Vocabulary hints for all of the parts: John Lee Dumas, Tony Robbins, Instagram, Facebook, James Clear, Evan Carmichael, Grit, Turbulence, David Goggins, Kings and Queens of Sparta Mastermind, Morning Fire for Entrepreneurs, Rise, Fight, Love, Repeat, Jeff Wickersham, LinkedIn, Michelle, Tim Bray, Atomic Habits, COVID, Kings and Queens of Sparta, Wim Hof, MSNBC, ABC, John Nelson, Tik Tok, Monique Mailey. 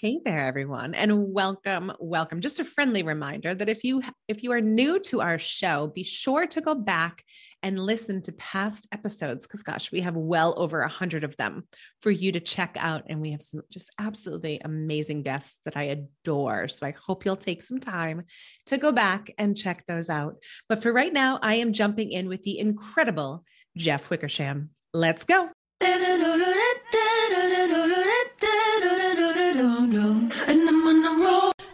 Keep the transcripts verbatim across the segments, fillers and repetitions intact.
Hey there, everyone, and welcome, welcome. Just a friendly reminder that if you if you are new to our show, be sure to go back and listen to past episodes because, gosh, we have well over a hundred of them for you to check out, and we have some just absolutely amazing guests that I adore. So I hope you'll take some time to go back and check those out. But for right now, I am jumping in with the incredible Jeff Wickersham. Let's go.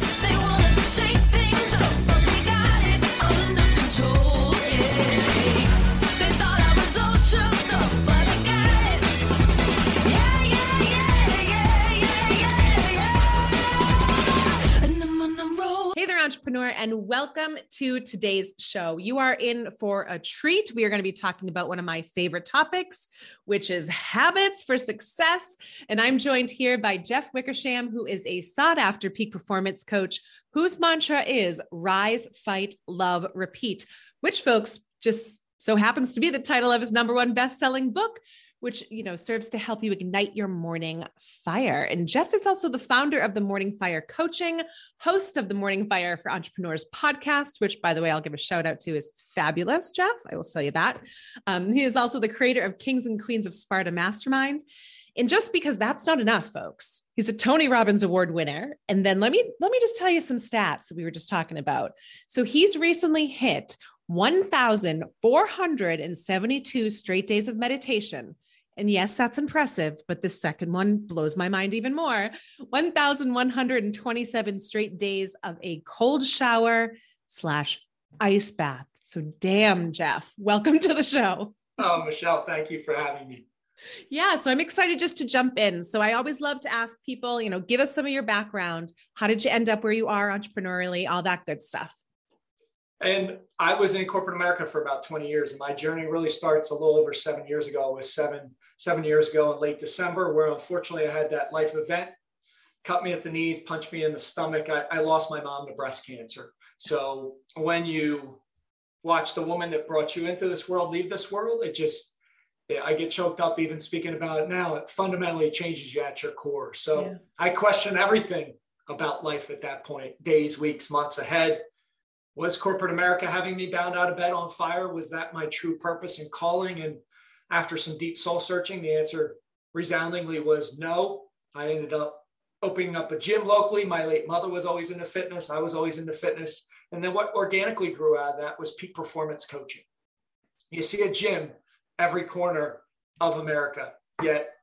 They want to shake things up. Entrepreneur, and welcome to today's show. You are in for a treat. We are going to be talking about one of my favorite topics, which is habits for success. And I'm joined here by Jeff Wickersham, who is a sought-after peak performance coach whose mantra is Rise, Fight, Love, Repeat, which folks just so happens to be the title of his number one best-selling book, which, you know, serves to help you ignite your morning fire. And Jeff is also the founder of the Morning Fire Coaching, host of the Morning Fire for Entrepreneurs podcast, which, by the way, I'll give a shout out to, is fabulous, Jeff. I will tell you that. Um, he is also the creator of Kings and Queens of Sparta Mastermind. And just because that's not enough, folks, he's a Tony Robbins Award winner. And then let me, let me just tell you some stats that we were just talking about. So he's recently hit one thousand four hundred seventy-two straight days of meditation. And yes, that's impressive, but the second one blows my mind even more. one thousand one hundred twenty-seven straight days of a cold shower slash ice bath. So damn, Jeff, welcome to the show. Oh, Michelle, thank you for having me. Yeah. So I'm excited just to jump in. So I always love to ask people, you know, give us some of your background. How did you end up where you are entrepreneurially, all that good stuff? And I was in corporate America for about twenty years. And my journey really starts a little over seven years ago. It was seven, seven years ago in late December, where unfortunately I had that life event, cut me at the knees, punched me in the stomach. I, I lost my mom to breast cancer. So when you watch the woman that brought you into this world leave this world, it just, yeah, I get choked up even speaking about it now. It fundamentally changes you at your core. So yeah. I question everything about life at that point, days, weeks, months ahead. Was corporate America having me bound out of bed on fire? Was that my true purpose and calling? And after some deep soul searching, the answer resoundingly was no. I ended up opening up a gym locally. My late mother was always into fitness. I was always into fitness. And then what organically grew out of that was peak performance coaching. You see a gym every corner of America, yet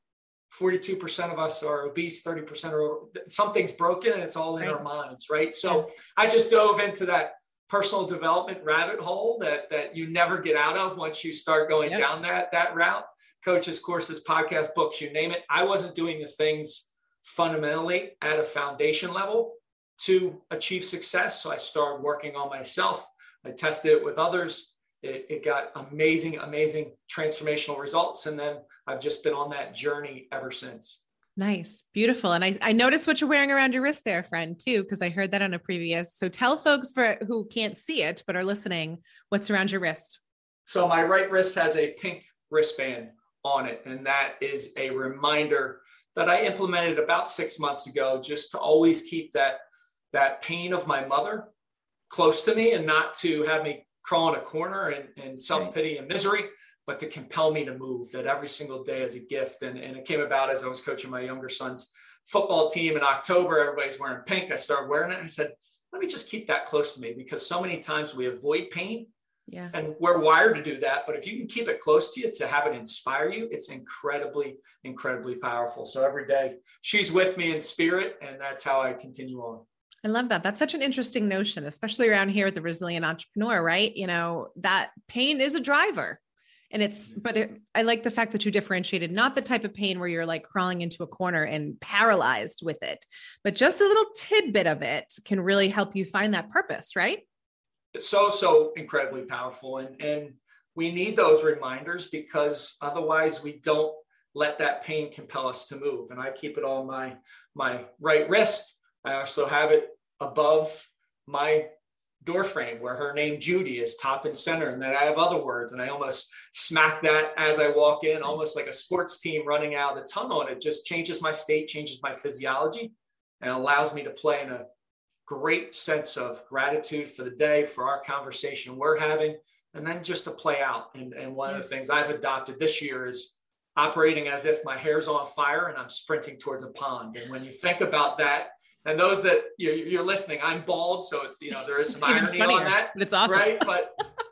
forty-two percent of us are obese, thirty percent are over. Something's broken and it's all in right. our minds, right? So yeah. I just dove into that personal development rabbit hole that, that you never get out of once you start going yep. down that, that route. Coaches, courses, podcasts, books, you name it. I wasn't doing the things fundamentally at a foundation level to achieve success. So I started working on myself. I tested it with others. It, it got amazing, amazing transformational results. And then I've just been on that journey ever since. Nice. Beautiful. And I, I noticed what you're wearing around your wrist there, friend, too, because I heard that on a previous. So tell folks for who can't see it, but are listening, what's around your wrist. So my right wrist has a pink wristband on it. And that is a reminder that I implemented about six months ago, just to always keep that, that pain of my mother close to me and not to have me crawl in a corner and, and self-pity and misery, but to compel me to move, that every single day is a gift. And, and it came about as I was coaching my younger son's football team in October. Everybody's wearing pink. I started wearing it. I said, let me just keep that close to me because so many times we avoid pain yeah. and we're wired to do that. But if you can keep it close to you to have it inspire you, it's incredibly, incredibly powerful. So every day she's with me in spirit, and that's how I continue on. I love that. That's such an interesting notion, especially around here with the resilient entrepreneur, right? You know, that pain is a driver. And it's, but it, I like the fact that you differentiated, not the type of pain where you're like crawling into a corner and paralyzed with it, but just a little tidbit of it can really help you find that purpose, right? It's so, so incredibly powerful. And, and we need those reminders, because otherwise we don't let that pain compel us to move. And I keep it on my, my right wrist. I also have it above my door frame where her name Judy is top and center. And then I have other words, and I almost smack that as I walk in, almost like a sports team running out of the tunnel. And it just changes my state, changes my physiology, and allows me to play in a great sense of gratitude for the day, for our conversation we're having, and then just to play out. And, and one of the things I've adopted this year is operating as if my hair's on fire and I'm sprinting towards a pond. And when you think about that, and those that you're, you're listening, I'm bald, so it's, you know, there is some irony on that. It's awesome. Right? But,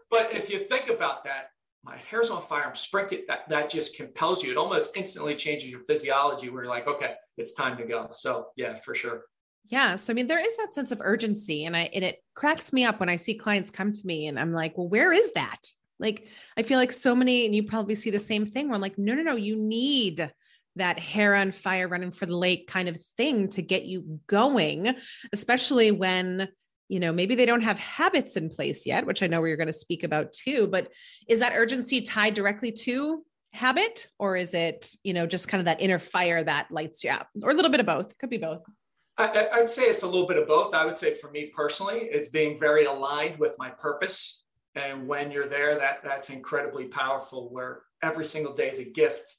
but if you think about that, my hair's on fire, I'm sprinting, that, that just compels you. It almost instantly changes your physiology where you're like, okay, it's time to go. So yeah, for sure. Yeah. So, I mean, there is that sense of urgency, and I, and it cracks me up when I see clients come to me and I'm like, well, where is that? Like, I feel like so many, and you probably see the same thing where I'm like, no, no, no, you need that hair on fire, running for the lake kind of thing to get you going, especially when, you know, maybe they don't have habits in place yet, which I know we are going to speak about too, but is that urgency tied directly to habit, or is it, you know, just kind of that inner fire that lights you up, or a little bit of both? Could be both. I, I'd say it's a little bit of both. I would say for me personally, it's being very aligned with my purpose. And when you're there, that that's incredibly powerful, where every single day is a gift,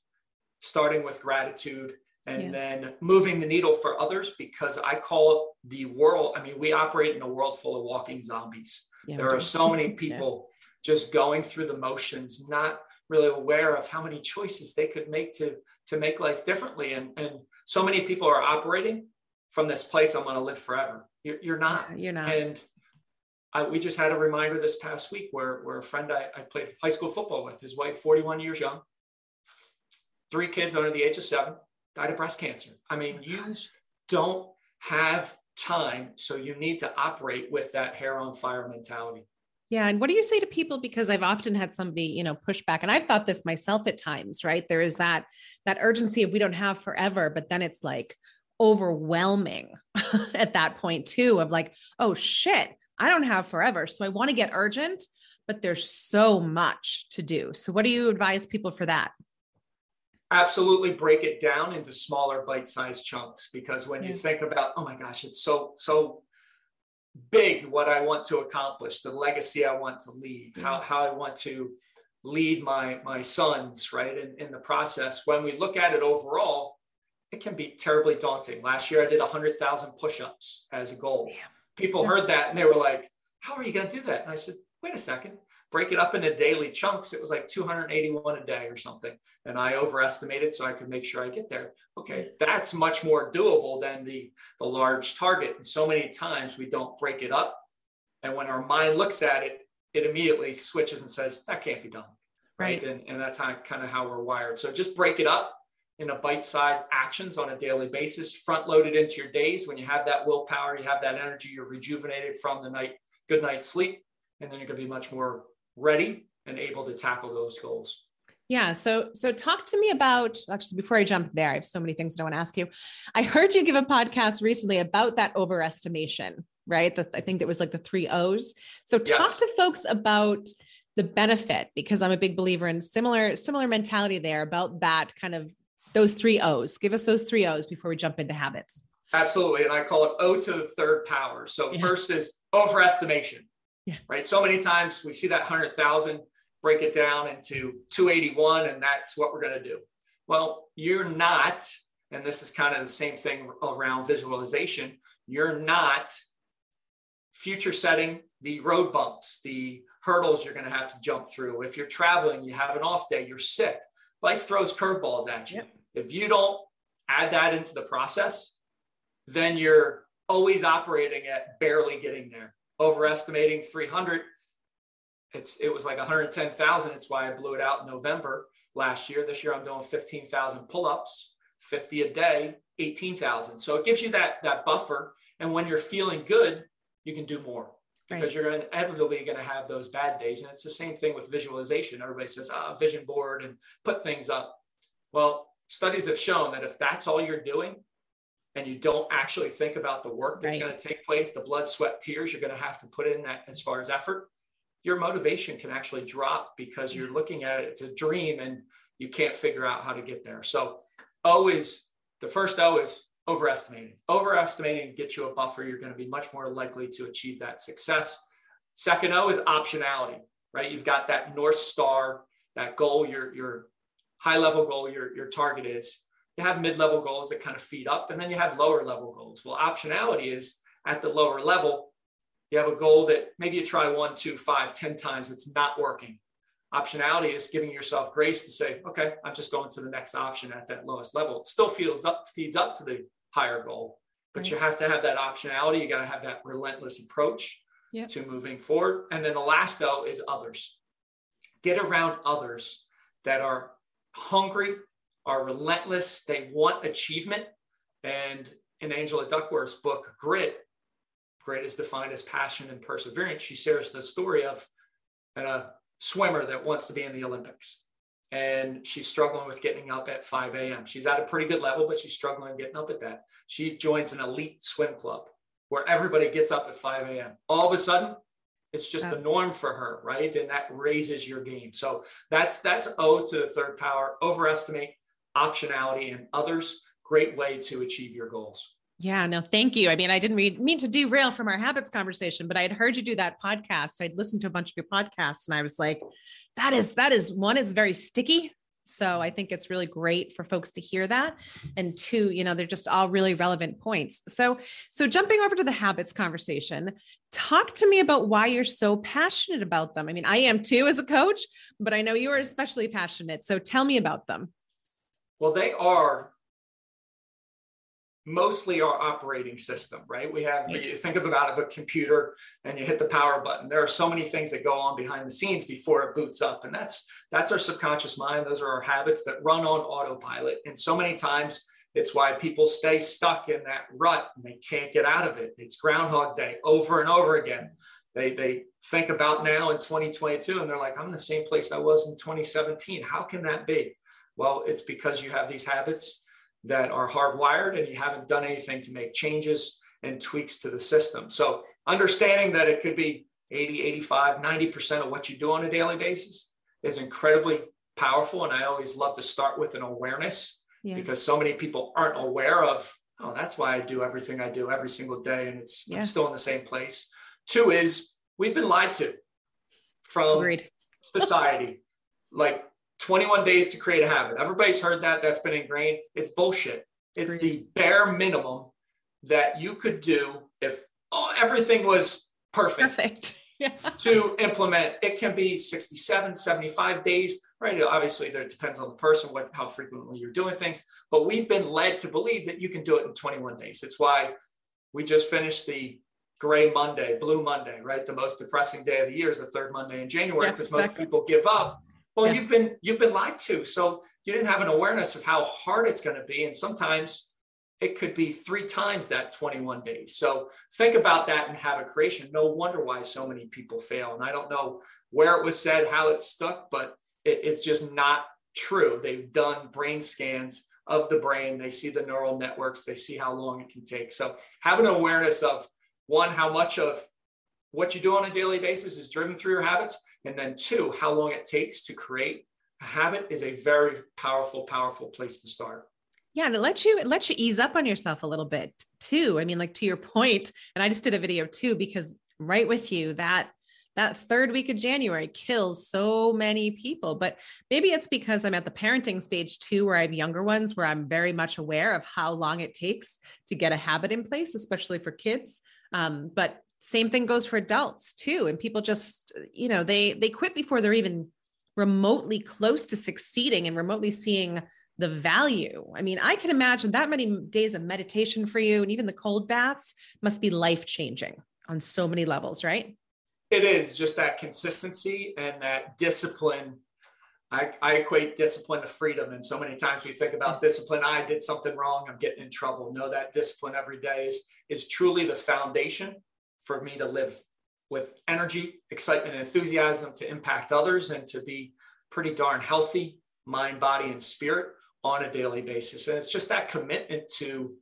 starting with gratitude and yeah. then moving the needle for others, because I call it the world. I mean, we operate in a world full of walking zombies. Yeah, there are so many people yeah. just going through the motions, not really aware of how many choices they could make to, to make life differently. And, and so many people are operating from this place, I'm going to live forever. You're, you're not. You're not. And I, we just had a reminder this past week where, where a friend I, I played high school football with, his wife, forty-one years young, three kids under the age of seven, died of breast cancer. I mean, you don't have time. So you need to operate with that hair on fire mentality. Yeah. And what do you say to people? Because I've often had somebody, you know, push back, and I've thought this myself at times, right? There is that, that urgency of we don't have forever, but then it's like overwhelming at that point too, of like, oh shit, I don't have forever. So I want to get urgent, but there's so much to do. So what do you advise people for that? Absolutely break it down into smaller bite-sized chunks, because when yeah. you think about, oh my gosh, it's so, so big what I want to accomplish, the legacy I want to leave, mm-hmm. how, how I want to lead my, my sons, right? In, in the process, when we look at it overall, it can be terribly daunting. Last year, I did one hundred thousand push-ups as a goal. Damn. People heard that and they were like, how are you going to do that? And I said, wait a second, break it up into daily chunks. It was like two hundred eighty-one a day or something. And I overestimated so I could make sure I get there. Okay, that's much more doable than the, the large target. And so many times we don't break it up. And when our mind looks at it, it immediately switches and says, that can't be done. Right. right? And, and that's how, kind of how we're wired. So just break it up in a bite-sized actions on a daily basis, front-loaded into your days. When you have that willpower, you have that energy, you're rejuvenated from the night, good night's sleep, and then you're going to be much more ready and able to tackle those goals. Yeah. So, so talk to me about, actually, before I jump there, I have so many things that I want to ask you. I heard you give a podcast recently about that overestimation, right? The, I think it was like the three O's. So talk yes. to folks about the benefit, because I'm a big believer in similar, similar mentality there about that kind of those three O's. Give us those three O's before we jump into habits. Absolutely. And I call it O to the third power. So yeah. first is overestimation, yeah. right? So many times we see that one hundred thousand, break it down into two eighty-one, and that's what we're going to do. Well, you're not, and this is kind of the same thing around visualization, you're not future setting the road bumps, the hurdles you're going to have to jump through. If you're traveling, you have an off day, you're sick. Life throws curveballs at you. Yep. If you don't add that into the process, then you're always operating at barely getting there. Overestimating three hundred, it's it was like one hundred ten thousand. It's why I blew it out in November last year. This year, I'm doing fifteen thousand pull-ups, fifty a day, eighteen thousand. So it gives you that, that buffer. And when you're feeling good, you can do more. Because right. you're going to inevitably going to have those bad days. And it's the same thing with visualization. Everybody says, ah, oh, vision board and put things up. Well, studies have shown that if that's all you're doing, and you don't actually think about the work that's right. going to take place, the blood, sweat, tears you're going to have to put in that as far as effort, your motivation can actually drop because you're looking at it, it's a dream and you can't figure out how to get there. So always, the first O is overestimating. Overestimating gets you a buffer. You're going to be much more likely to achieve that success. Second O is optionality, right? You've got that North Star, that goal, your, your high-level goal, your, your target is. You have mid-level goals that kind of feed up, and then you have lower-level goals. Well, optionality is at the lower level, you have a goal that maybe you try one, two, five, ten times, it's not working. Optionality is giving yourself grace to say, okay, I'm just going to the next option at that lowest level. It still feels up, feeds up to the higher goal, but right. you have to have that optionality. You got to have that relentless approach yep. to moving forward. And then the last O is others. Get around others that are hungry, are relentless. They want achievement. And in Angela Duckworth's book, Grit, Grit is defined as passion and perseverance. She shares the story of a swimmer that wants to be in the Olympics. And she's struggling with getting up at five a.m. She's at a pretty good level, but she's struggling getting up at that. She joins an elite swim club where everybody gets up at five a.m. All of a sudden, it's just yeah. the norm for her, right? And that raises your game. So that's that's O to the third power, overestimate, optionality, and others. Great way to achieve your goals. Yeah, no, thank you. I mean, I didn't mean to derail from our habits conversation, but I had heard you do that podcast. I'd listened to a bunch of your podcasts and I was like, that is, that is one, it's very sticky. So I think it's really great for folks to hear that. And two, you know, they're just all really relevant points. So, so jumping over to the habits conversation, talk to me about why you're so passionate about them. I mean, I am too as a coach, but I know you are especially passionate. So tell me about them. Well, they are mostly our operating system, right? We have, you think of about a computer and you hit the power button. There are so many things that go on behind the scenes before it boots up. And that's, that's our subconscious mind. Those are our habits that run on autopilot. And so many times it's why people stay stuck in that rut and they can't get out of it. It's Groundhog Day over and over again. They, they think about now in twenty twenty-two and they're like, I'm in the same place I was in twenty seventeen. How can that be? Well, it's because you have these habits that are hardwired and you haven't done anything to make changes and tweaks to the system. So understanding that it could be eighty, eighty-five, ninety percent of what you do on a daily basis is incredibly powerful. And I always love to start with an awareness yeah. because so many people aren't aware of, oh, that's why I do everything I do every single day. And it's yeah. I'm still in the same place. Two is we've been lied to from Agreed. Society. Like, twenty-one days to create a habit. Everybody's heard that. That's been ingrained. It's bullshit. It's Great. The bare minimum that you could do if oh, everything was perfect, perfect. Yeah. to implement. It can be sixty-seven, seventy-five days, right? Obviously, there, it depends on the person, what, how frequently you're doing things. But we've been led to believe that you can do it in twenty-one days. It's why we just finished the Gray Monday, Blue Monday, right? The most depressing day of the year is the third Monday in January because yeah, exactly. most people give up. Well, yeah. you've been you've been lied to. So you didn't have an awareness of how hard it's going to be. And sometimes it could be three times that twenty-one days. So think about that in habit creation. No wonder why so many people fail. And I don't know where it was said, how it stuck, but it, it's just not true. They've done brain scans of the brain. They see the neural networks. They see how long it can take. So have an awareness of, one, how much of what you do on a daily basis is driven through your habits. And then two, how long it takes to create a habit is a very powerful, powerful place to start. Yeah. And it lets you, it lets you ease up on yourself a little bit too. I mean, like to your point, and I just did a video too, because I'm right with you that that third week of January kills so many people, but maybe it's because I'm at the parenting stage too, where I have younger ones where I'm very much aware of how long it takes to get a habit in place, especially for kids. Um, but same thing goes for adults too. And people just, you know, they, they quit before they're even remotely close to succeeding and remotely seeing the value. I mean, I can imagine that many days of meditation for you and even the cold baths must be life-changing on so many levels, right? It is just that consistency and that discipline. I, I equate discipline to freedom. And so many times we think about discipline. I did something wrong. I'm getting in trouble. No, that discipline every day is, is truly the foundation for me to live with energy, excitement, and enthusiasm to impact others and to be pretty darn healthy, mind, body, and spirit on a daily basis. And it's just that commitment to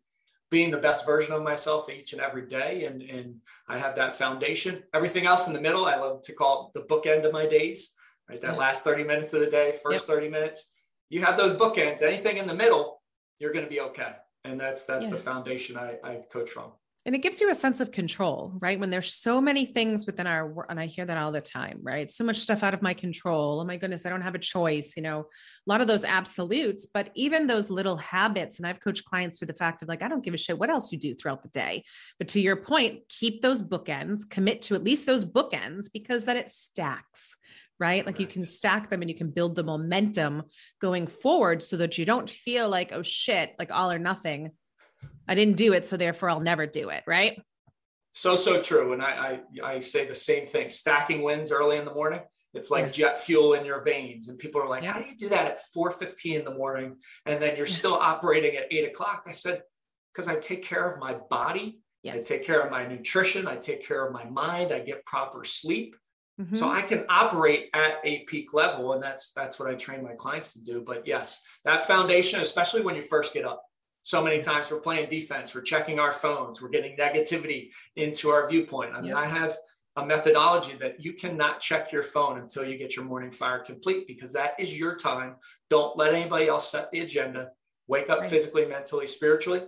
being the best version of myself each and every day. And, and I have that foundation. Everything else in the middle, I love to call it the bookend of my days, right? That last thirty minutes of the day, first yep. thirty minutes, you have those bookends. Anything in the middle, you're going to be okay. And that's, that's yeah. the foundation I, I coach from. And it gives you a sense of control, right? When there's so many things within our work, and I hear that all the time, right? So much stuff out of my control. Oh my goodness, I don't have a choice. You know, a lot of those absolutes, but even those little habits. And I've coached clients through the fact of like, I don't give a shit what else you do throughout the day. But to your point, keep those bookends, commit to at least those bookends, because then it stacks, right? Like you can stack them and you can build the momentum going forward so that you don't feel like, oh shit, like all or nothing. I didn't do it, so therefore I'll never do it, right? So, so true. And I I, I say the same thing, stacking wins early in the morning. It's like yeah. jet fuel in your veins. And people are like, yeah. how do you do that at four fifteen in the morning? And then you're still operating at eight o'clock. I said, because I take care of my body. Yes. I take care of my nutrition. I take care of my mind. I get proper sleep. Mm-hmm. So I can operate at a peak level. And that's, that's what I train my clients to do. But yes, that foundation, especially when you first get up. So many times we're playing defense, we're checking our phones, we're getting negativity into our viewpoint. I mean, yeah. I have a methodology that you cannot check your phone until you get your morning fire complete, because that is your time. Don't let anybody else set the agenda. Wake up right. physically, mentally, spiritually.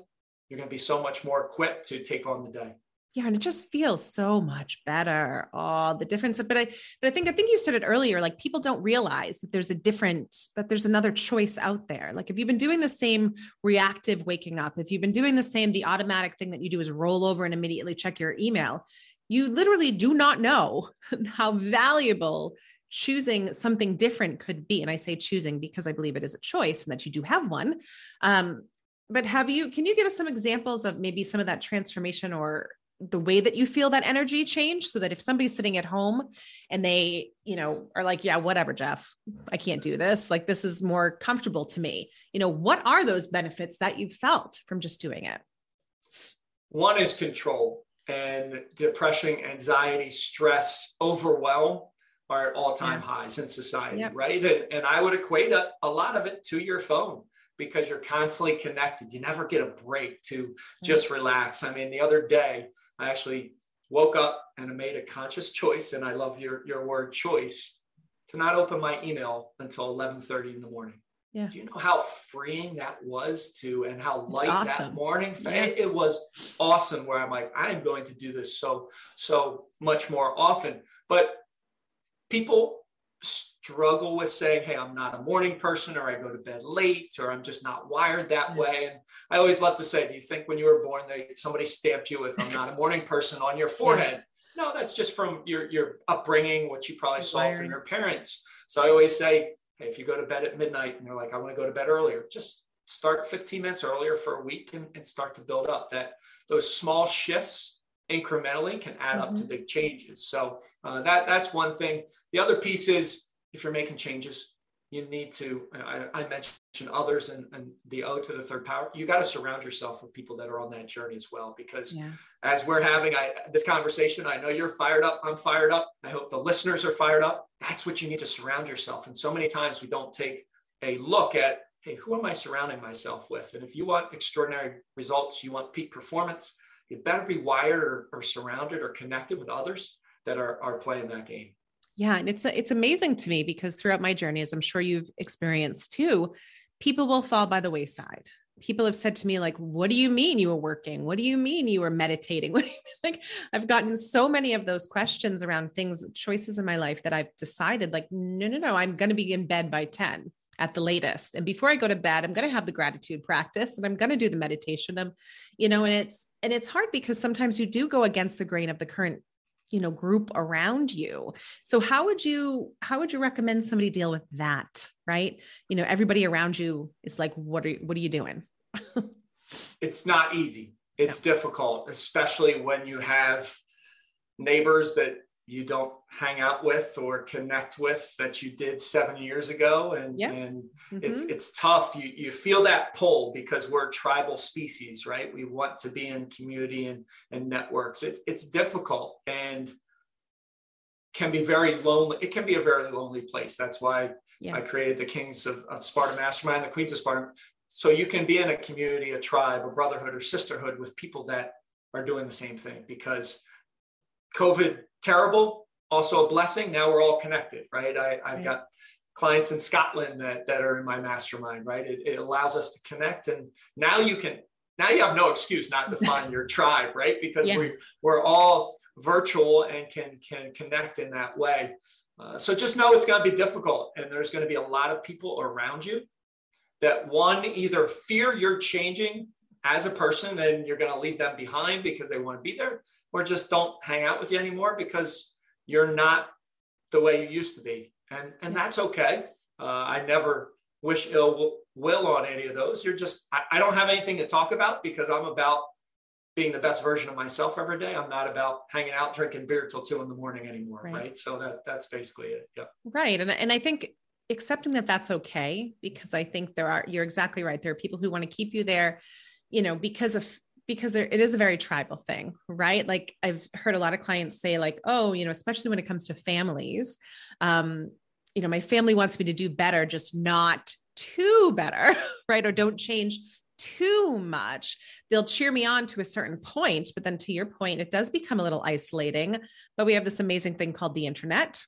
You're going to be so much more equipped to take on the day. Yeah. And it just feels so much better. Oh, the difference. But I, but I think, I think you said it earlier, like people don't realize that there's a different, that there's another choice out there. Like if you've been doing the same reactive waking up, if you've been doing the same, the automatic thing that you do is roll over and immediately check your email. You literally do not know how valuable choosing something different could be. And I say choosing because I believe it is a choice and that you do have one. Um, but have you, can you give us some examples of maybe some of that transformation or the way that you feel that energy change, so that if somebody's sitting at home and they, you know, are like, yeah, whatever, Jeff, I can't do this. Like, this is more comfortable to me. You know, what are those benefits that you felt from just doing it? One is control, and depression, anxiety, stress, overwhelm are at all-time yeah. highs in society. Yep. Right. And, and I would equate a, a lot of it to your phone, because you're constantly connected. You never get a break to just relax. I mean, the other day, I actually woke up and I made a conscious choice, and I love your, your word choice, to not open my email until eleven thirty in the morning. Yeah. Do you know how freeing that was to, and how light awesome. that morning? Yeah. It, it was awesome, where I'm like, I am going to do this so, so much more often. But people struggle with saying, hey, I'm not a morning person, or I go to bed late, or I'm just not wired that way. And I always love to say, do you think when you were born, they, somebody stamped you with I'm not a morning person on your forehead? Yeah. No, that's just from your, your upbringing, what you probably it's saw wiring. from your parents. So I always say, hey, if you go to bed at midnight and you're like, I want to go to bed earlier, just start fifteen minutes earlier for a week and, and start to build up that those small shifts incrementally can add mm-hmm. up to big changes. So uh, that that's one thing. The other piece is, if you're making changes, you need to, I, I mentioned others and, and the O to the third power, you got to surround yourself with people that are on that journey as well, because yeah. as we're having I, this conversation, I know you're fired up, I'm fired up. I hope the listeners are fired up. That's what you need to surround yourself. And so many times we don't take a look at, hey, who am I surrounding myself with? And if you want extraordinary results, you want peak performance, you better be wired or, or surrounded or connected with others that are, are playing that game. Yeah. And it's, it's amazing to me, because throughout my journey, as I'm sure you've experienced too, people will fall by the wayside. People have said to me, like, what do you mean you were working? What do you mean you were meditating? What do you mean? Like, I've gotten so many of those questions around things, choices in my life that I've decided, like, no, no, no, I'm going to be in bed by ten at the latest. And before I go to bed, I'm going to have the gratitude practice, and I'm going to do the meditation. I'm, you know, and it's, and it's hard, because sometimes you do go against the grain of the current, you know, group around you. So how would you, how would you recommend somebody deal with that? Right. You know, everybody around you is like, what are you, what are you doing? It's not easy. It's no. difficult, especially when you have neighbors that you don't hang out with or connect with that you did seven years ago. And, yeah. and mm-hmm. it's, it's tough. You, you feel that pull, because we're a tribal species, right? We want to be in community and, and networks. It's, it's difficult and can be very lonely. It can be a very lonely place. That's why yeah. I created the Kings of, of Sparta Mastermind, the Queens of Sparta, So you can be in a community, a tribe, a brotherhood or sisterhood with people that are doing the same thing, because COVID, terrible, also a blessing. Now we're all connected, right? I, I've right. got clients in Scotland that, that are in my mastermind, right? It, it allows us to connect. And now you can, now you have no excuse not to find your tribe, right? Because yeah. we, we're all virtual and can, can connect in that way. Uh, so just know it's going to be difficult, and there's going to be a lot of people around you that one, either fear you're changing as a person and you're going to leave them behind because they want to be there, or just don't hang out with you anymore because you're not the way you used to be. And, and that's okay. Uh, I never wish ill will on any of those. You're just, I, I don't have anything to talk about, because I'm about being the best version of myself every day. I'm not about hanging out, drinking beer till two in the morning anymore. Right. right? So that that's basically it. Yeah. Right. And, and I think accepting that that's okay, because I think there are, you're exactly right. There are people who want to keep you there, you know, because of, because there, it is a very tribal thing, right? Like I've heard a lot of clients say like, oh, you know, especially when it comes to families, um, you know, my family wants me to do better, just not too better, right? Or don't change too much. They'll cheer me on to a certain point, but then to your point, it does become a little isolating, but we have this amazing thing called the internet.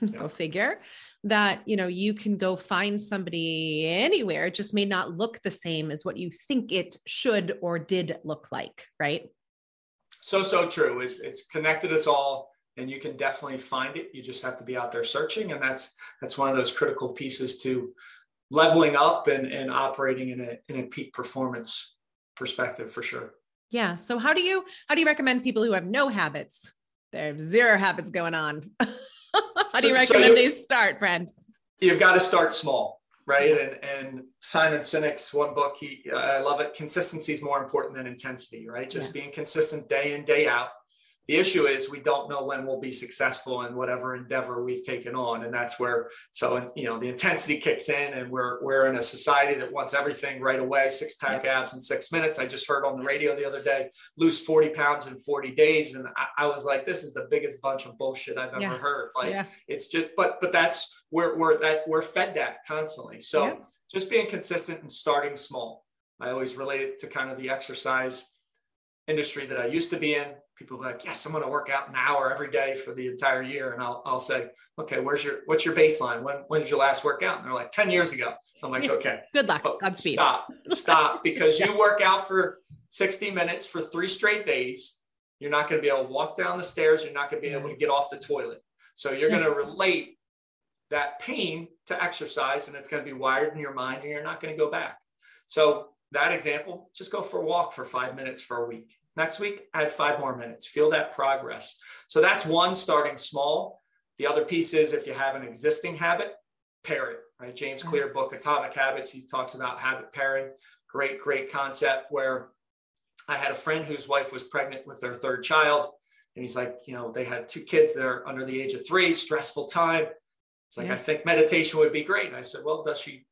Yeah. Go figure that, you know, you can go find somebody anywhere. It just may not look the same as what you think it should or did look like. Right. So, so true. It's, it's connected us all, and you can definitely find it. You just have to be out there searching. And that's, that's one of those critical pieces to leveling up and, and operating in a, in a peak performance perspective, for sure. Yeah. So how do you, how do you recommend people who have no habits? They have zero habits going on. How do you recommend so you, they start, friend? You've got to start small, right? And and Simon Sinek's one book, he uh, I love it. Consistency is more important than intensity, right? Just yes. being consistent day in, day out. The issue is we don't know when we'll be successful in whatever endeavor we've taken on, and that's where so you know the intensity kicks in, and we're we're in a society that wants everything right away. Six pack yep. abs in six minutes. I just heard on the radio the other day, lose forty pounds in forty days, and I, I was like, this is the biggest bunch of bullshit I've yeah. ever heard. Like yeah. it's just, but but that's we're we're that we're fed that constantly. So yep. just being consistent and starting small. I always relate it to kind of the exercise industry that I used to be in. People are like, yes, I'm going to work out an hour every day for the entire year. And I'll, I'll say, okay, where's your, what's your baseline? When, when did your last workout? And they're like ten years ago. I'm like, okay, good luck. Godspeed. Stop, stop, because yeah. you work out for sixty minutes for three straight days. You're not going to be able to walk down the stairs. You're not going to be able to get off the toilet. So you're going to relate that pain to exercise, and it's going to be wired in your mind, and you're not going to go back. So that example, just go for a walk for five minutes for a week. Next week, add five more minutes, feel that progress. So that's one, starting small. The other piece is if you have an existing habit, pair it, right? James Clear book, Atomic Habits, he talks about habit pairing. Great, great concept, where I had a friend whose wife was pregnant with their third child. And he's like, you know, they had two kids that are under the age of three, stressful time. It's like, yeah. I think meditation would be great. And I said, well, does she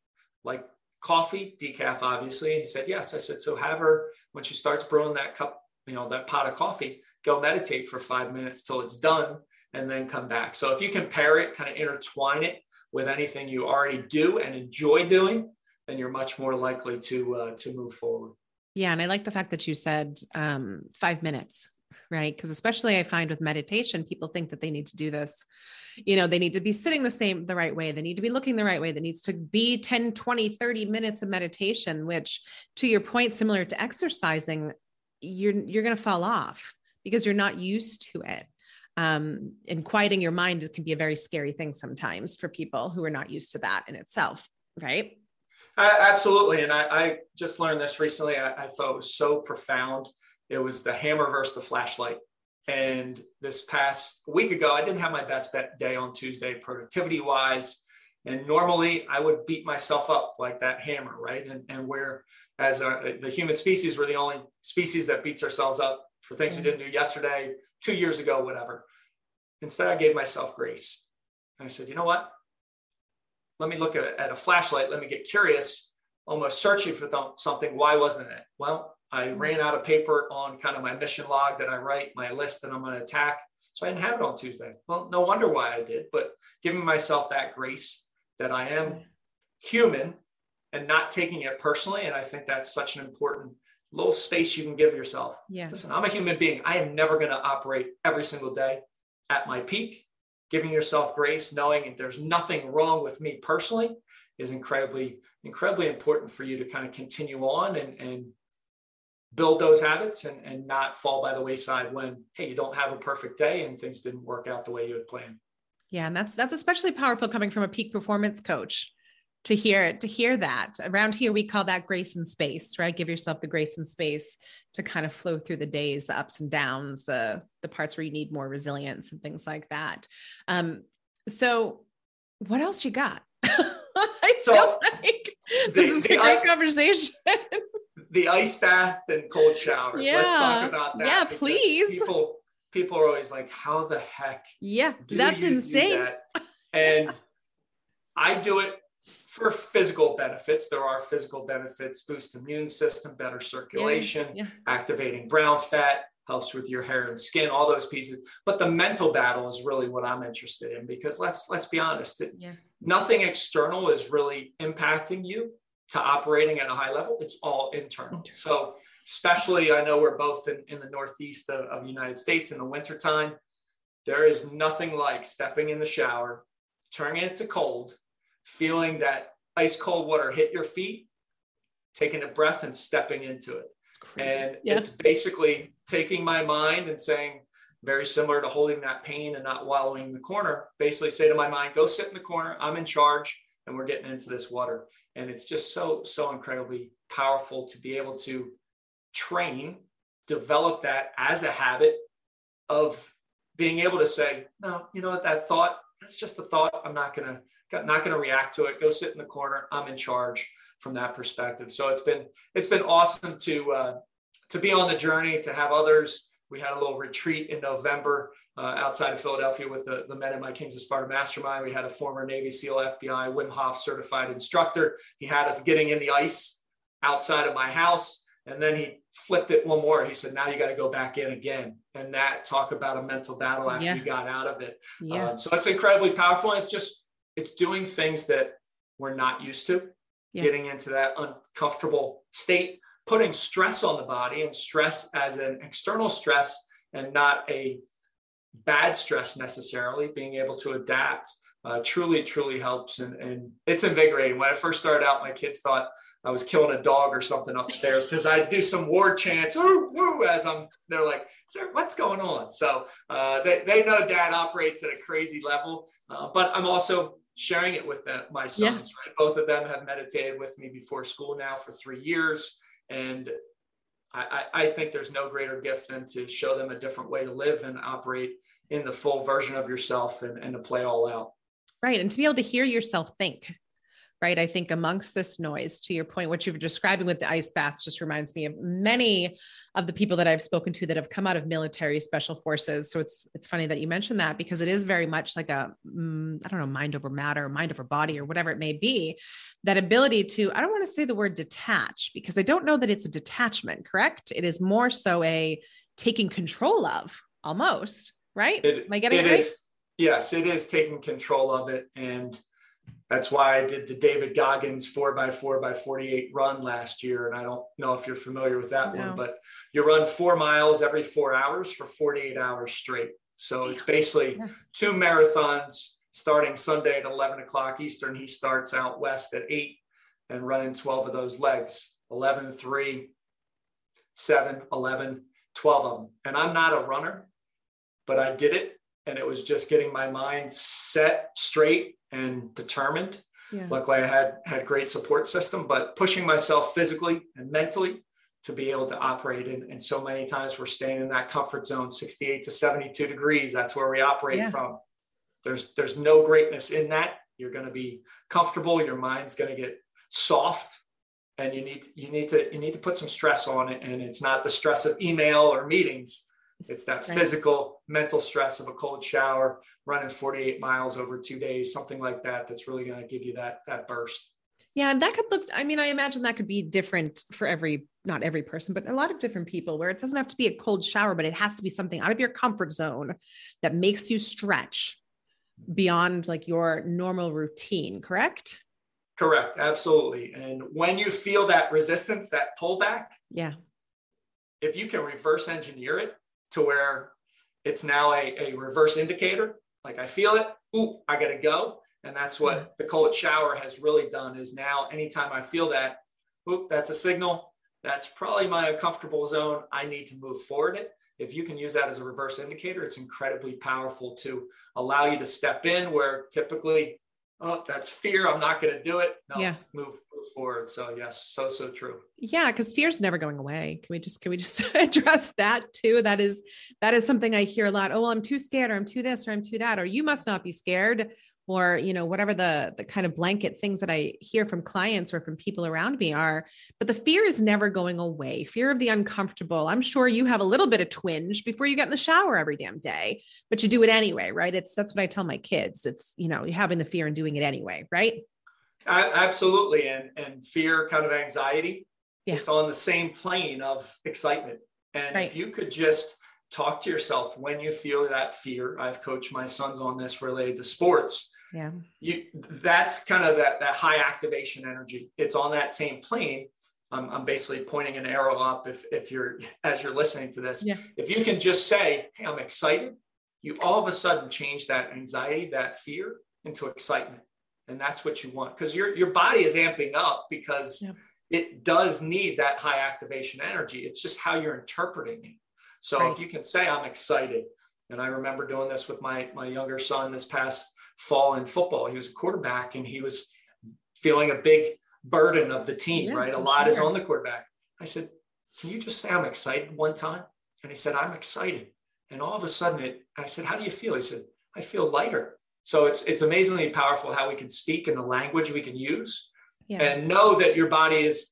like coffee? Decaf, obviously. And he said, yes. I said, so have her, when she starts brewing that cup, you know, that pot of coffee, go meditate for five minutes till it's done, and then come back. So if you can pair it, kind of intertwine it with anything you already do and enjoy doing, then you're much more likely to, uh, to move forward. Yeah. And I like the fact that you said, um, five minutes, right? Because especially I find with meditation, people think that they need to do this, you know, they need to be sitting the same, the right way. They need to be looking the right way. That needs to be ten, twenty, thirty minutes of meditation, which to your point, similar to exercising, you're, you're going to fall off because you're not used to it. Um, and quieting your mind can be a very scary thing sometimes for people who are not used to that in itself. Right. Uh, absolutely. And I, I just learned this recently. I, I thought it was so profound. It was the hammer versus the flashlight. And this past week ago, I didn't have my best bet day on Tuesday, productivity wise. And normally I would beat myself up like that hammer, right? And, and we're, as a, the human species, we're the only species that beats ourselves up for things mm-hmm. we didn't do yesterday, two years ago, whatever. Instead, I gave myself grace. And I said, you know what? Let me look at, at a flashlight. Let me get curious, almost searching for th- something. Why wasn't it? Well, I mm-hmm. ran out of paper on kind of my mission log that I write, my list that I'm going to attack. So I didn't have it on Tuesday. Well, no wonder why I did, but giving myself that grace that I am human and not taking it personally. And I think that's such an important little space you can give yourself. Yeah. Listen, I'm a human being. I am never going to operate every single day at my peak. Giving yourself grace, knowing that there's nothing wrong with me personally, is incredibly, incredibly important for you to kind of continue on and, and build those habits and, and not fall by the wayside when, hey, you don't have a perfect day and things didn't work out the way you had planned. Yeah. And that's, that's especially powerful coming from a peak performance coach to hear it, to hear that. Around here, we call that grace and space, right? Give yourself the grace and space to kind of flow through the days, the ups and downs, the, the parts where you need more resilience and things like that. Um, so what else you got? I so feel like the, this is the, a great I, conversation. The ice bath and cold showers. Yeah. Let's talk about that. Yeah, please. People, people are always like, how the heck? Yeah, do that's you insane. Do that? And I do it for physical benefits. There are physical benefits: boost immune system, better circulation, yeah, yeah. activating brown fat, helps with your hair and skin, all those pieces. But the mental battle is really what I'm interested in, because let's, let's be honest, it, yeah. nothing external is really impacting you to operating at a high level. It's all internal. Okay. So especially, I know we're both in, in the Northeast of, of the United States in the wintertime. There is nothing like stepping in the shower, turning it to cold, feeling that ice cold water hit your feet, taking a breath and stepping into it. It's crazy. And yeah. it's basically taking my mind and saying, very similar to holding that pain and not wallowing in the corner, basically say to my mind, go sit in the corner, I'm in charge, and we're getting into this water. And it's just so, so incredibly powerful to be able to train, develop that as a habit of being able to say, no, you know what, that thought, that's just a thought. I'm not going to not going to react to it. Go sit in the corner. I'm in charge from that perspective. So it's been, it's been awesome to, uh, to be on the journey, to have others. We had a little retreat in November uh, outside of Philadelphia with the, the men in my Kings of Sparta mastermind. We had a former Navy SEAL, F B I, Wim Hof certified instructor. He had us getting in the ice outside of my house. And then he flipped it one more. He said, now you got to go back in again. And that, talk about a mental battle after yeah. you got out of it. Yeah. Um, so it's incredibly powerful. And it's just, it's doing things that we're not used to, yeah. getting into that uncomfortable state, putting stress on the body, and stress as an external stress and not a bad stress necessarily, being able to adapt uh, truly, truly helps. And, and it's invigorating. When I first started out, my kids thought I was killing a dog or something upstairs because I do some war chants, ooh, ooh, as I'm, they're like, sir, what's going on? So uh, they, they know dad operates at a crazy level, uh, but I'm also sharing it with them, my sons, yeah. right? Both of them have meditated with me before school now for three years. And I, I, I think there's no greater gift than to show them a different way to live and operate in the full version of yourself and, and to play all out. Right. And to be able to hear yourself think. Right. I think amongst this noise, to your point, what you were describing with the ice baths just reminds me of many of the people that I've spoken to that have come out of military special forces. So it's, it's funny that you mentioned that, because it is very much like a, mm, I don't know, mind over matter, mind over body, or whatever it may be, that ability to, I don't want to say the word detach, because I don't know that it's a detachment, correct? It is more so a taking control of, almost, right? It, Am I getting it, it right? Is, yes, it is taking control of it. And that's why I did the David Goggins four by four by forty-eight run last year. And I don't know if you're familiar with that no. one, but you run four miles every four hours for forty-eight hours straight. So it's basically yeah. two marathons starting Sunday at eleven o'clock Eastern. He starts out west at eight and running twelve of those legs, eleven, three, seven, eleven, twelve of them. And I'm not a runner, but I did it. And it was just getting my mind set straight and determined. Yeah. Luckily, I had had great support system, but pushing myself physically and mentally to be able to operate. And, and so many times we're staying in that comfort zone, sixty-eight to seventy-two degrees. That's where we operate yeah. from. There's, there's no greatness in that. You're going to be comfortable. Your mind's going to get soft, and you need, you need to, you need to put some stress on it. And it's not the stress of email or meetings. It's that right. physical, mental stress of a cold shower, running forty-eight miles over two days, something like that. That's really going to give you that, that burst. Yeah. And that could look, I mean, I imagine that could be different for every, not every person, but a lot of different people, where it doesn't have to be a cold shower, but it has to be something out of your comfort zone that makes you stretch beyond like your normal routine. Correct? Correct. Absolutely. And when you feel that resistance, that pullback, yeah, if you can reverse engineer it to where it's now a, a reverse indicator, like I feel it, ooh, I got to go. And that's what yeah. the cold shower has really done, is now anytime I feel that, ooh, that's a signal. That's probably my uncomfortable zone. I need to move forward it. If you can use that as a reverse indicator, it's incredibly powerful to allow you to step in where typically, oh, that's fear, I'm not going to do it. No, yeah. move, move forward. So yes, so, so true. Yeah. Cause fear's never going away. Can we just, can we just address that too? That is, that is something I hear a lot. Oh, well, I'm too scared, or I'm too this, or I'm too that, or you must not be scared, or, you know, whatever the, the kind of blanket things that I hear from clients or from people around me are, but the fear is never going away. Fear of the uncomfortable. I'm sure you have a little bit of twinge before you get in the shower every damn day, but you do it anyway, right? It's, that's what I tell my kids. It's, you know, having the fear and doing it anyway, right? I, absolutely. And, and fear, kind of anxiety, yeah. it's on the same plane of excitement. And right. if you could just talk to yourself when you feel that fear, I've coached my sons on this related to sports. Yeah. You, that's kind of that, that high activation energy. It's on that same plane. Um, I'm basically pointing an arrow up. If, if you're, as you're listening to this, yeah. if you can just say, hey, I'm excited. You all of a sudden change that anxiety, that fear into excitement. And that's what you want. Cause your, your body is amping up because yeah. it does need that high activation energy. It's just how you're interpreting it. So right. if you can say, I'm excited. And I remember doing this with my, my younger son this past fall in football. He was a quarterback and he was feeling a big burden of the team, yeah, right? A lot sure. is on the quarterback. I said, can you just say I'm excited one time? And he said, I'm excited. And all of a sudden it, I said, how do you feel? He said, I feel lighter. So it's, it's amazingly powerful how we can speak and the language we can use yeah. and know that your body is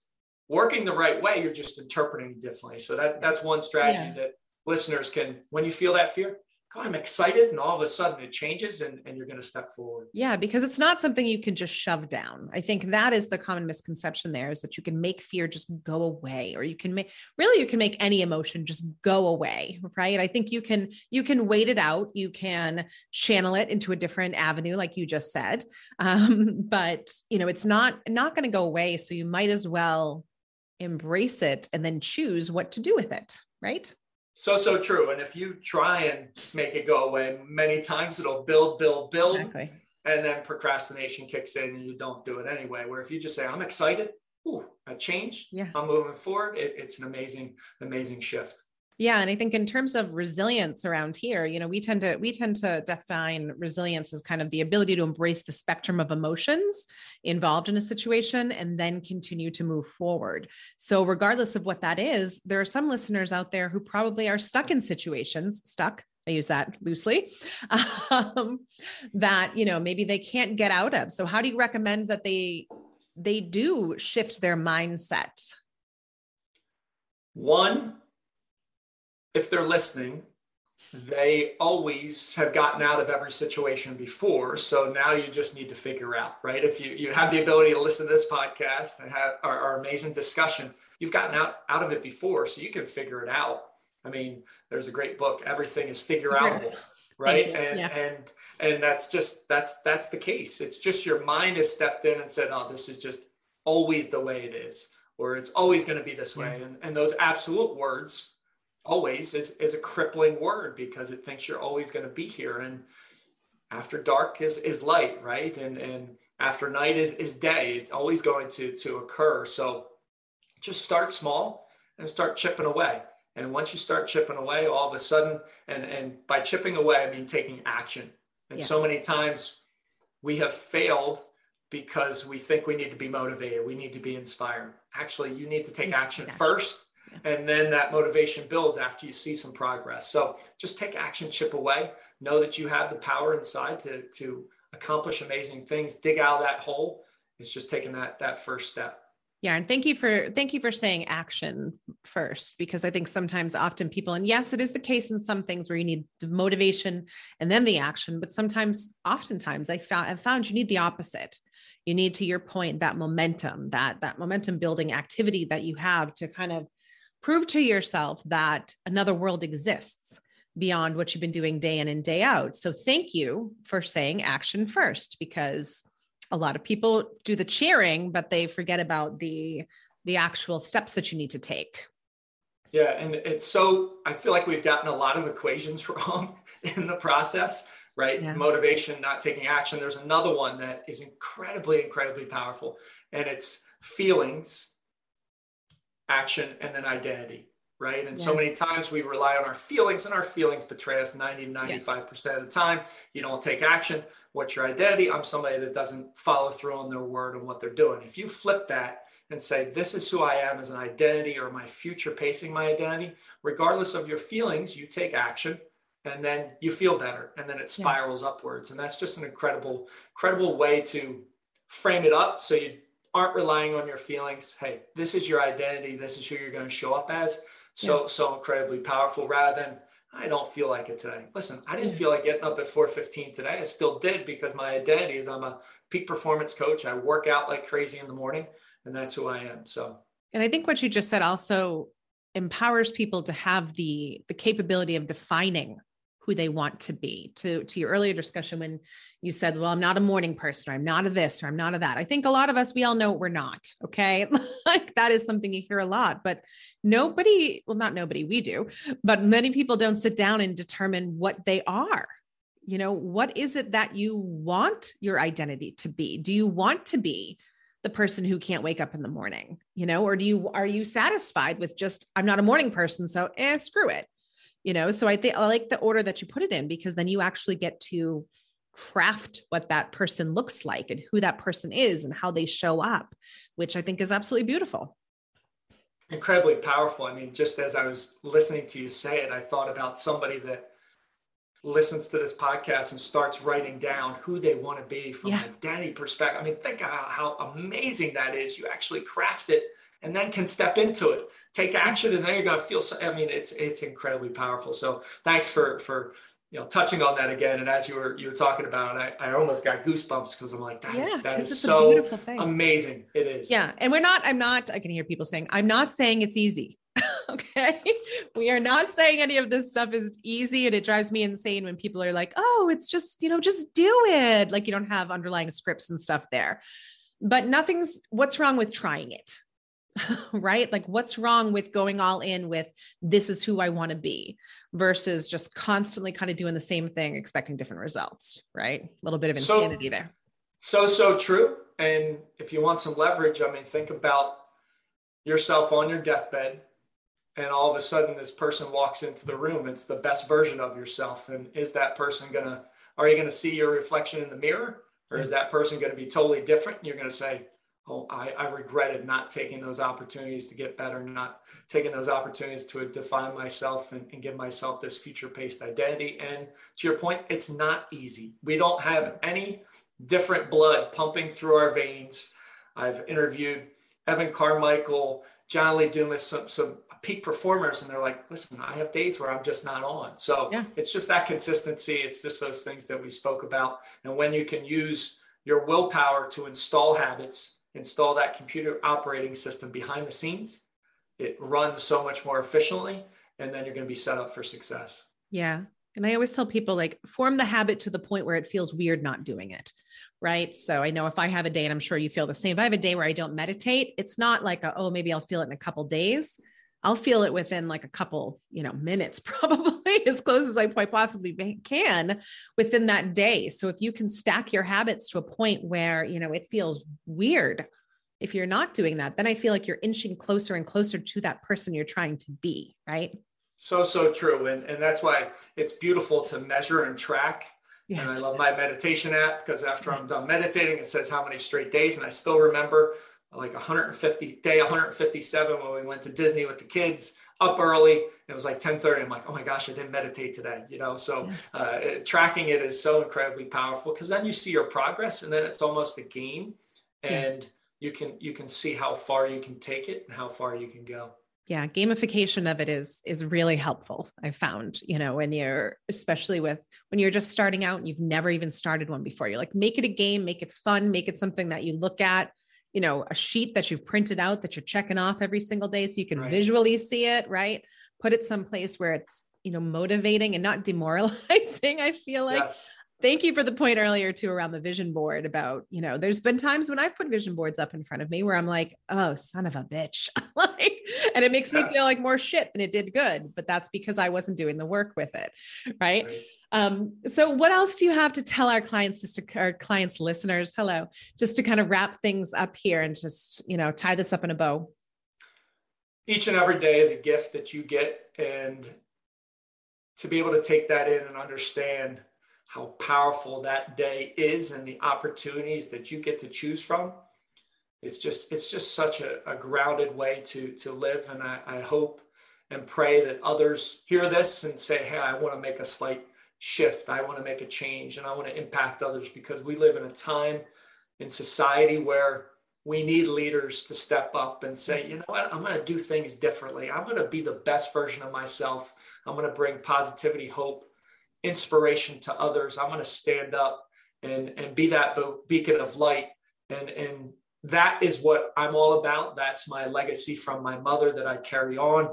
working the right way. You're just interpreting differently. So that, that's one strategy yeah. that listeners can, when you feel that fear, God, I'm excited. And all of a sudden it changes and, and you're going to step forward. Yeah. Because it's not something you can just shove down. I think that is the common misconception there, is that you can make fear just go away, or you can make, really, you can make any emotion just go away. Right. I think you can, you can wait it out. You can channel it into a different avenue, like you just said. Um, but you know, it's not, not going to go away. So you might as well embrace it and then choose what to do with it. Right. So, so true. And if you try and make it go away, many times it'll build, build, build, exactly. and then procrastination kicks in and you don't do it anyway. Where if you just say, I'm excited, ooh, I changed, yeah. I'm moving forward. It, it's an amazing, amazing shift. Yeah. And I think in terms of resilience around here, you know, we tend to, we tend to define resilience as kind of the ability to embrace the spectrum of emotions involved in a situation and then continue to move forward. So regardless of what that is, there are some listeners out there who probably are stuck in situations, stuck, I use that loosely, um, that, you know, maybe they can't get out of. So how do you recommend that they, they do shift their mindset? One, if they're listening, they always have gotten out of every situation before. So now you just need to figure out, right? If you, you have the ability to listen to this podcast and have our, our amazing discussion, you've gotten out, out of it before, so you can figure it out. I mean, there's a great book, Everything is Figure Outable, right? And, yeah. and, and that's just, that's, that's the case. It's just your mind has stepped in and said, oh, this is just always the way it is, or it's always going to be this way. And, and those absolute words, always, is, is a crippling word, because it thinks you're always going to be here. And after dark is, is light, right? And, and after night is, is day. It's always going to, to occur. So just start small and start chipping away. And once you start chipping away, all of a sudden, and, and by chipping away, I mean taking action. And yes. so many times we have failed because we think we need to be motivated. We need to be inspired. Actually, you need to take action first. And then that motivation builds after you see some progress. So just take action, chip away, know that you have the power inside to, to accomplish amazing things, dig out of that hole. It's just taking that, that first step. Yeah. And thank you for, thank you for saying action first, because I think sometimes often people, and yes, it is the case in some things where you need the motivation and then the action, but sometimes, oftentimes I found, I've found you need the opposite. You need, to your point, that momentum, that, that momentum building activity that you have to kind of prove to yourself that another world exists beyond what you've been doing day in and day out. So thank you for saying action first, because a lot of people do the cheering, but they forget about the, the actual steps that you need to take. Yeah. And it's so, I feel like we've gotten a lot of equations wrong in the process, right? Yeah. Motivation, not taking action. There's another one that is incredibly, incredibly powerful, and it's feelings, action, and then identity, right? And yes. so many times we rely on our feelings, and our feelings betray us ninety to ninety-five percent yes. of the time. You don't take action. What's your identity? I'm somebody that doesn't follow through on their word and what they're doing. If you flip that and say, this is who I am as an identity, or my future pacing my identity, regardless of your feelings, you take action, and then you feel better, and then it spirals yeah. upwards. And that's just an incredible, incredible way to frame it up, so you aren't relying on your feelings. Hey, this is your identity. This is who you're going to show up as. So, yeah. so incredibly powerful, rather than, I don't feel like it today. Listen, I didn't feel like getting up at four fifteen today. I still did, because my identity is I'm a peak performance coach. I work out like crazy in the morning, and that's who I am. So, and I think what you just said also empowers people to have the, the capability of defining who they want to be. To, to your earlier discussion, when you said, well, I'm not a morning person, or I'm not a this, or I'm not a that. I think a lot of us, we all know we're not. Okay. Like that is something you hear a lot, but nobody, well, not nobody, we do, but many people don't sit down and determine what they are. You know, what is it that you want your identity to be? Do you want to be the person who can't wake up in the morning, you know, or do you, are you satisfied with just, I'm not a morning person, so eh, screw it. You know, so I think I like the order that you put it in, because then you actually get to craft what that person looks like and who that person is and how they show up, which I think is absolutely beautiful. Incredibly powerful. I mean, just as I was listening to you say it, I thought about somebody that listens to this podcast and starts writing down who they want to be from yeah. an identity perspective. I mean, think about how amazing that is. You actually craft it, and then can step into it, take action, and then you're going to feel, so, I mean, it's, it's incredibly powerful. So thanks for, for, you know, touching on that again. And as you were, you were talking about it, I, I almost got goosebumps, because I'm like, that yeah, is, that is so beautiful thing. Amazing. It is. Yeah. And we're not, I'm not, I can hear people saying, I'm not saying it's easy. Okay. We are not saying any of this stuff is easy. And it drives me insane when people are like, oh, it's just, you know, just do it. Like you don't have underlying scripts and stuff there, but nothing's, what's wrong with trying it? Right? Like what's wrong with going all in with, this is who I want to be, versus just constantly kind of doing the same thing, expecting different results, right? A little bit of insanity so, there. So, so true. And if you want some leverage, I mean, think about yourself on your deathbed, and all of a sudden this person walks into the room. It's the best version of yourself. And is that person going to, are you going to see your reflection in the mirror, or is that person going to be totally different? And you're going to say, oh, I, I regretted not taking those opportunities to get better, not taking those opportunities to define myself and, and give myself this future-paced identity. And to your point, it's not easy. We don't have any different blood pumping through our veins. I've interviewed Evan Carmichael, John Lee Dumas, some, some peak performers, and they're like, listen, I have days where I'm just not on. So yeah. it's just that consistency. It's just those things that we spoke about. And when you can use your willpower to install habits, install that computer operating system behind the scenes, it runs so much more efficiently, and then you're going to be set up for success. Yeah. And I always tell people, like, form the habit to the point where it feels weird not doing it. Right. So I know if I have a day, and I'm sure you feel the same, if I have a day where I don't meditate, it's not like, a, oh, maybe I'll feel it in a couple days. I'll feel it within like a couple, you know, minutes, probably as close as I possibly can within that day. So if you can stack your habits to a point where, you know, it feels weird if you're not doing that, then I feel like you're inching closer and closer to that person you're trying to be, right? So, so true. And, and that's why it's beautiful to measure and track. Yeah. And I love my meditation app, because after I'm done meditating, it says how many straight days. And I still remember like one hundred fifty day, one hundred fifty-seven, when we went to Disney with the kids up early, and it was like ten thirty. I'm like, oh my gosh, I didn't meditate today, you know? So yeah. uh, it, tracking it is so incredibly powerful, because then you see your progress, and then it's almost a game, and yeah. you can, you can see how far you can take it and how far you can go. Yeah. Gamification of it is, is really helpful. I found, you know, when you're, especially with, when you're just starting out and you've never even started one before, you're like, make it a game, make it fun, make it something that you look at, you know, a sheet that you've printed out that you're checking off every single day, so you can right. visually see it, right? Put it someplace where it's, you know, motivating and not demoralizing, I feel like. Yes. Thank you for the point earlier too around the vision board about, you know, there's been times when I've put vision boards up in front of me where I'm like, oh, son of a bitch. Like, and it makes yeah. me feel like more shit than it did good, but that's because I wasn't doing the work with it. Right. right. Um, so what else do you have to tell our clients, just to our clients, listeners, hello, just to kind of wrap things up here and just, you know, tie this up in a bow. Each and every day is a gift that you get, and to be able to take that in and understand how powerful that day is and the opportunities that you get to choose from. It's just, it's just such a, a grounded way to, to live. And I, I hope and pray that others hear this and say, hey, I want to make a slight shift. I want to make a change and I want to impact others, because we live in a time in society where we need leaders to step up and say, you know what, I'm going to do things differently. I'm going to be the best version of myself. I'm going to bring positivity, hope, inspiration to others. I'm going to stand up and, and be that beacon of light. And, and that is what I'm all about. That's my legacy from my mother that I carry on.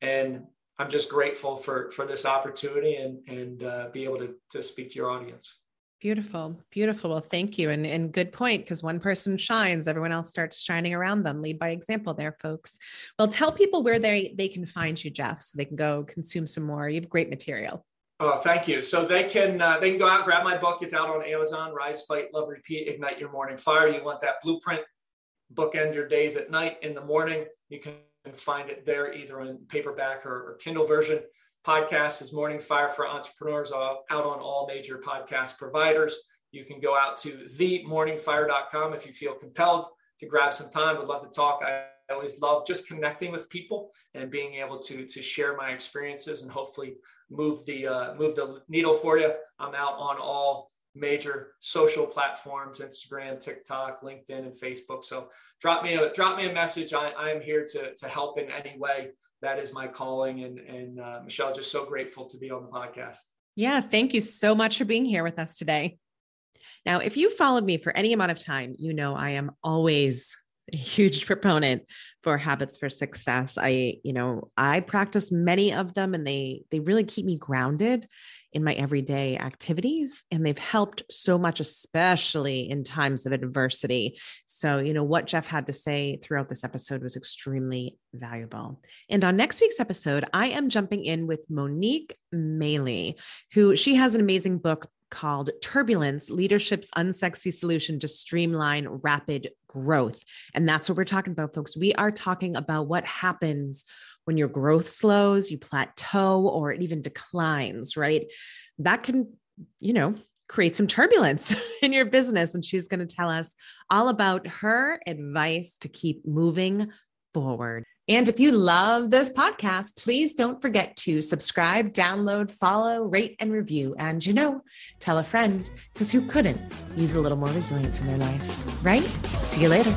And I'm just grateful for, for this opportunity and, and uh, be able to, to speak to your audience. Beautiful, beautiful. Well, thank you. And, and good point, because one person shines, everyone else starts shining around them. Lead by example there, folks. Well, tell people where they, they can find you, Jeff, so they can go consume some more. You have great material. Oh, thank you. So they can uh, they can go out, grab my book. It's out on Amazon. Rise, Fight, Love, Repeat, Ignite Your Morning Fire. You want that blueprint, bookend your days at night, in the morning. You can find it there either in paperback or, or Kindle version. Podcast is Morning Fire for Entrepreneurs, out on all major podcast providers. You can go out to the morning fire dot com if you feel compelled to grab some time. Would love to talk. I always love just connecting with people and being able to, to share my experiences and hopefully move the uh, move the needle for you. I'm out on all major social platforms, Instagram, TikTok, LinkedIn, and Facebook. So drop me a, drop me a message. I, I'm here to, to help in any way. That is my calling. And, and uh, Michelle, just so grateful to be on the podcast. Yeah. Thank you so much for being here with us today. Now, if you followed me for any amount of time, you know, I am always a huge proponent for habits for success. I, you know, I practice many of them, and they, they really keep me grounded in my everyday activities, and they've helped so much, especially in times of adversity. So, you know, what Jeff had to say throughout this episode was extremely valuable. And on next week's episode, I am jumping in with Monique Mailey, who she has an amazing book called Turbulence, Leadership's Unsexy Solution to Streamline Rapid Growth. And that's what we're talking about, folks. We are talking about what happens when your growth slows, you plateau, or it even declines, right? That can, you know, create some turbulence in your business. And she's going to tell us all about her advice to keep moving forward. And if you love this podcast, please don't forget to subscribe, download, follow, rate, and review. And, you know, tell a friend, because who couldn't use a little more resilience in their life, right? See you later.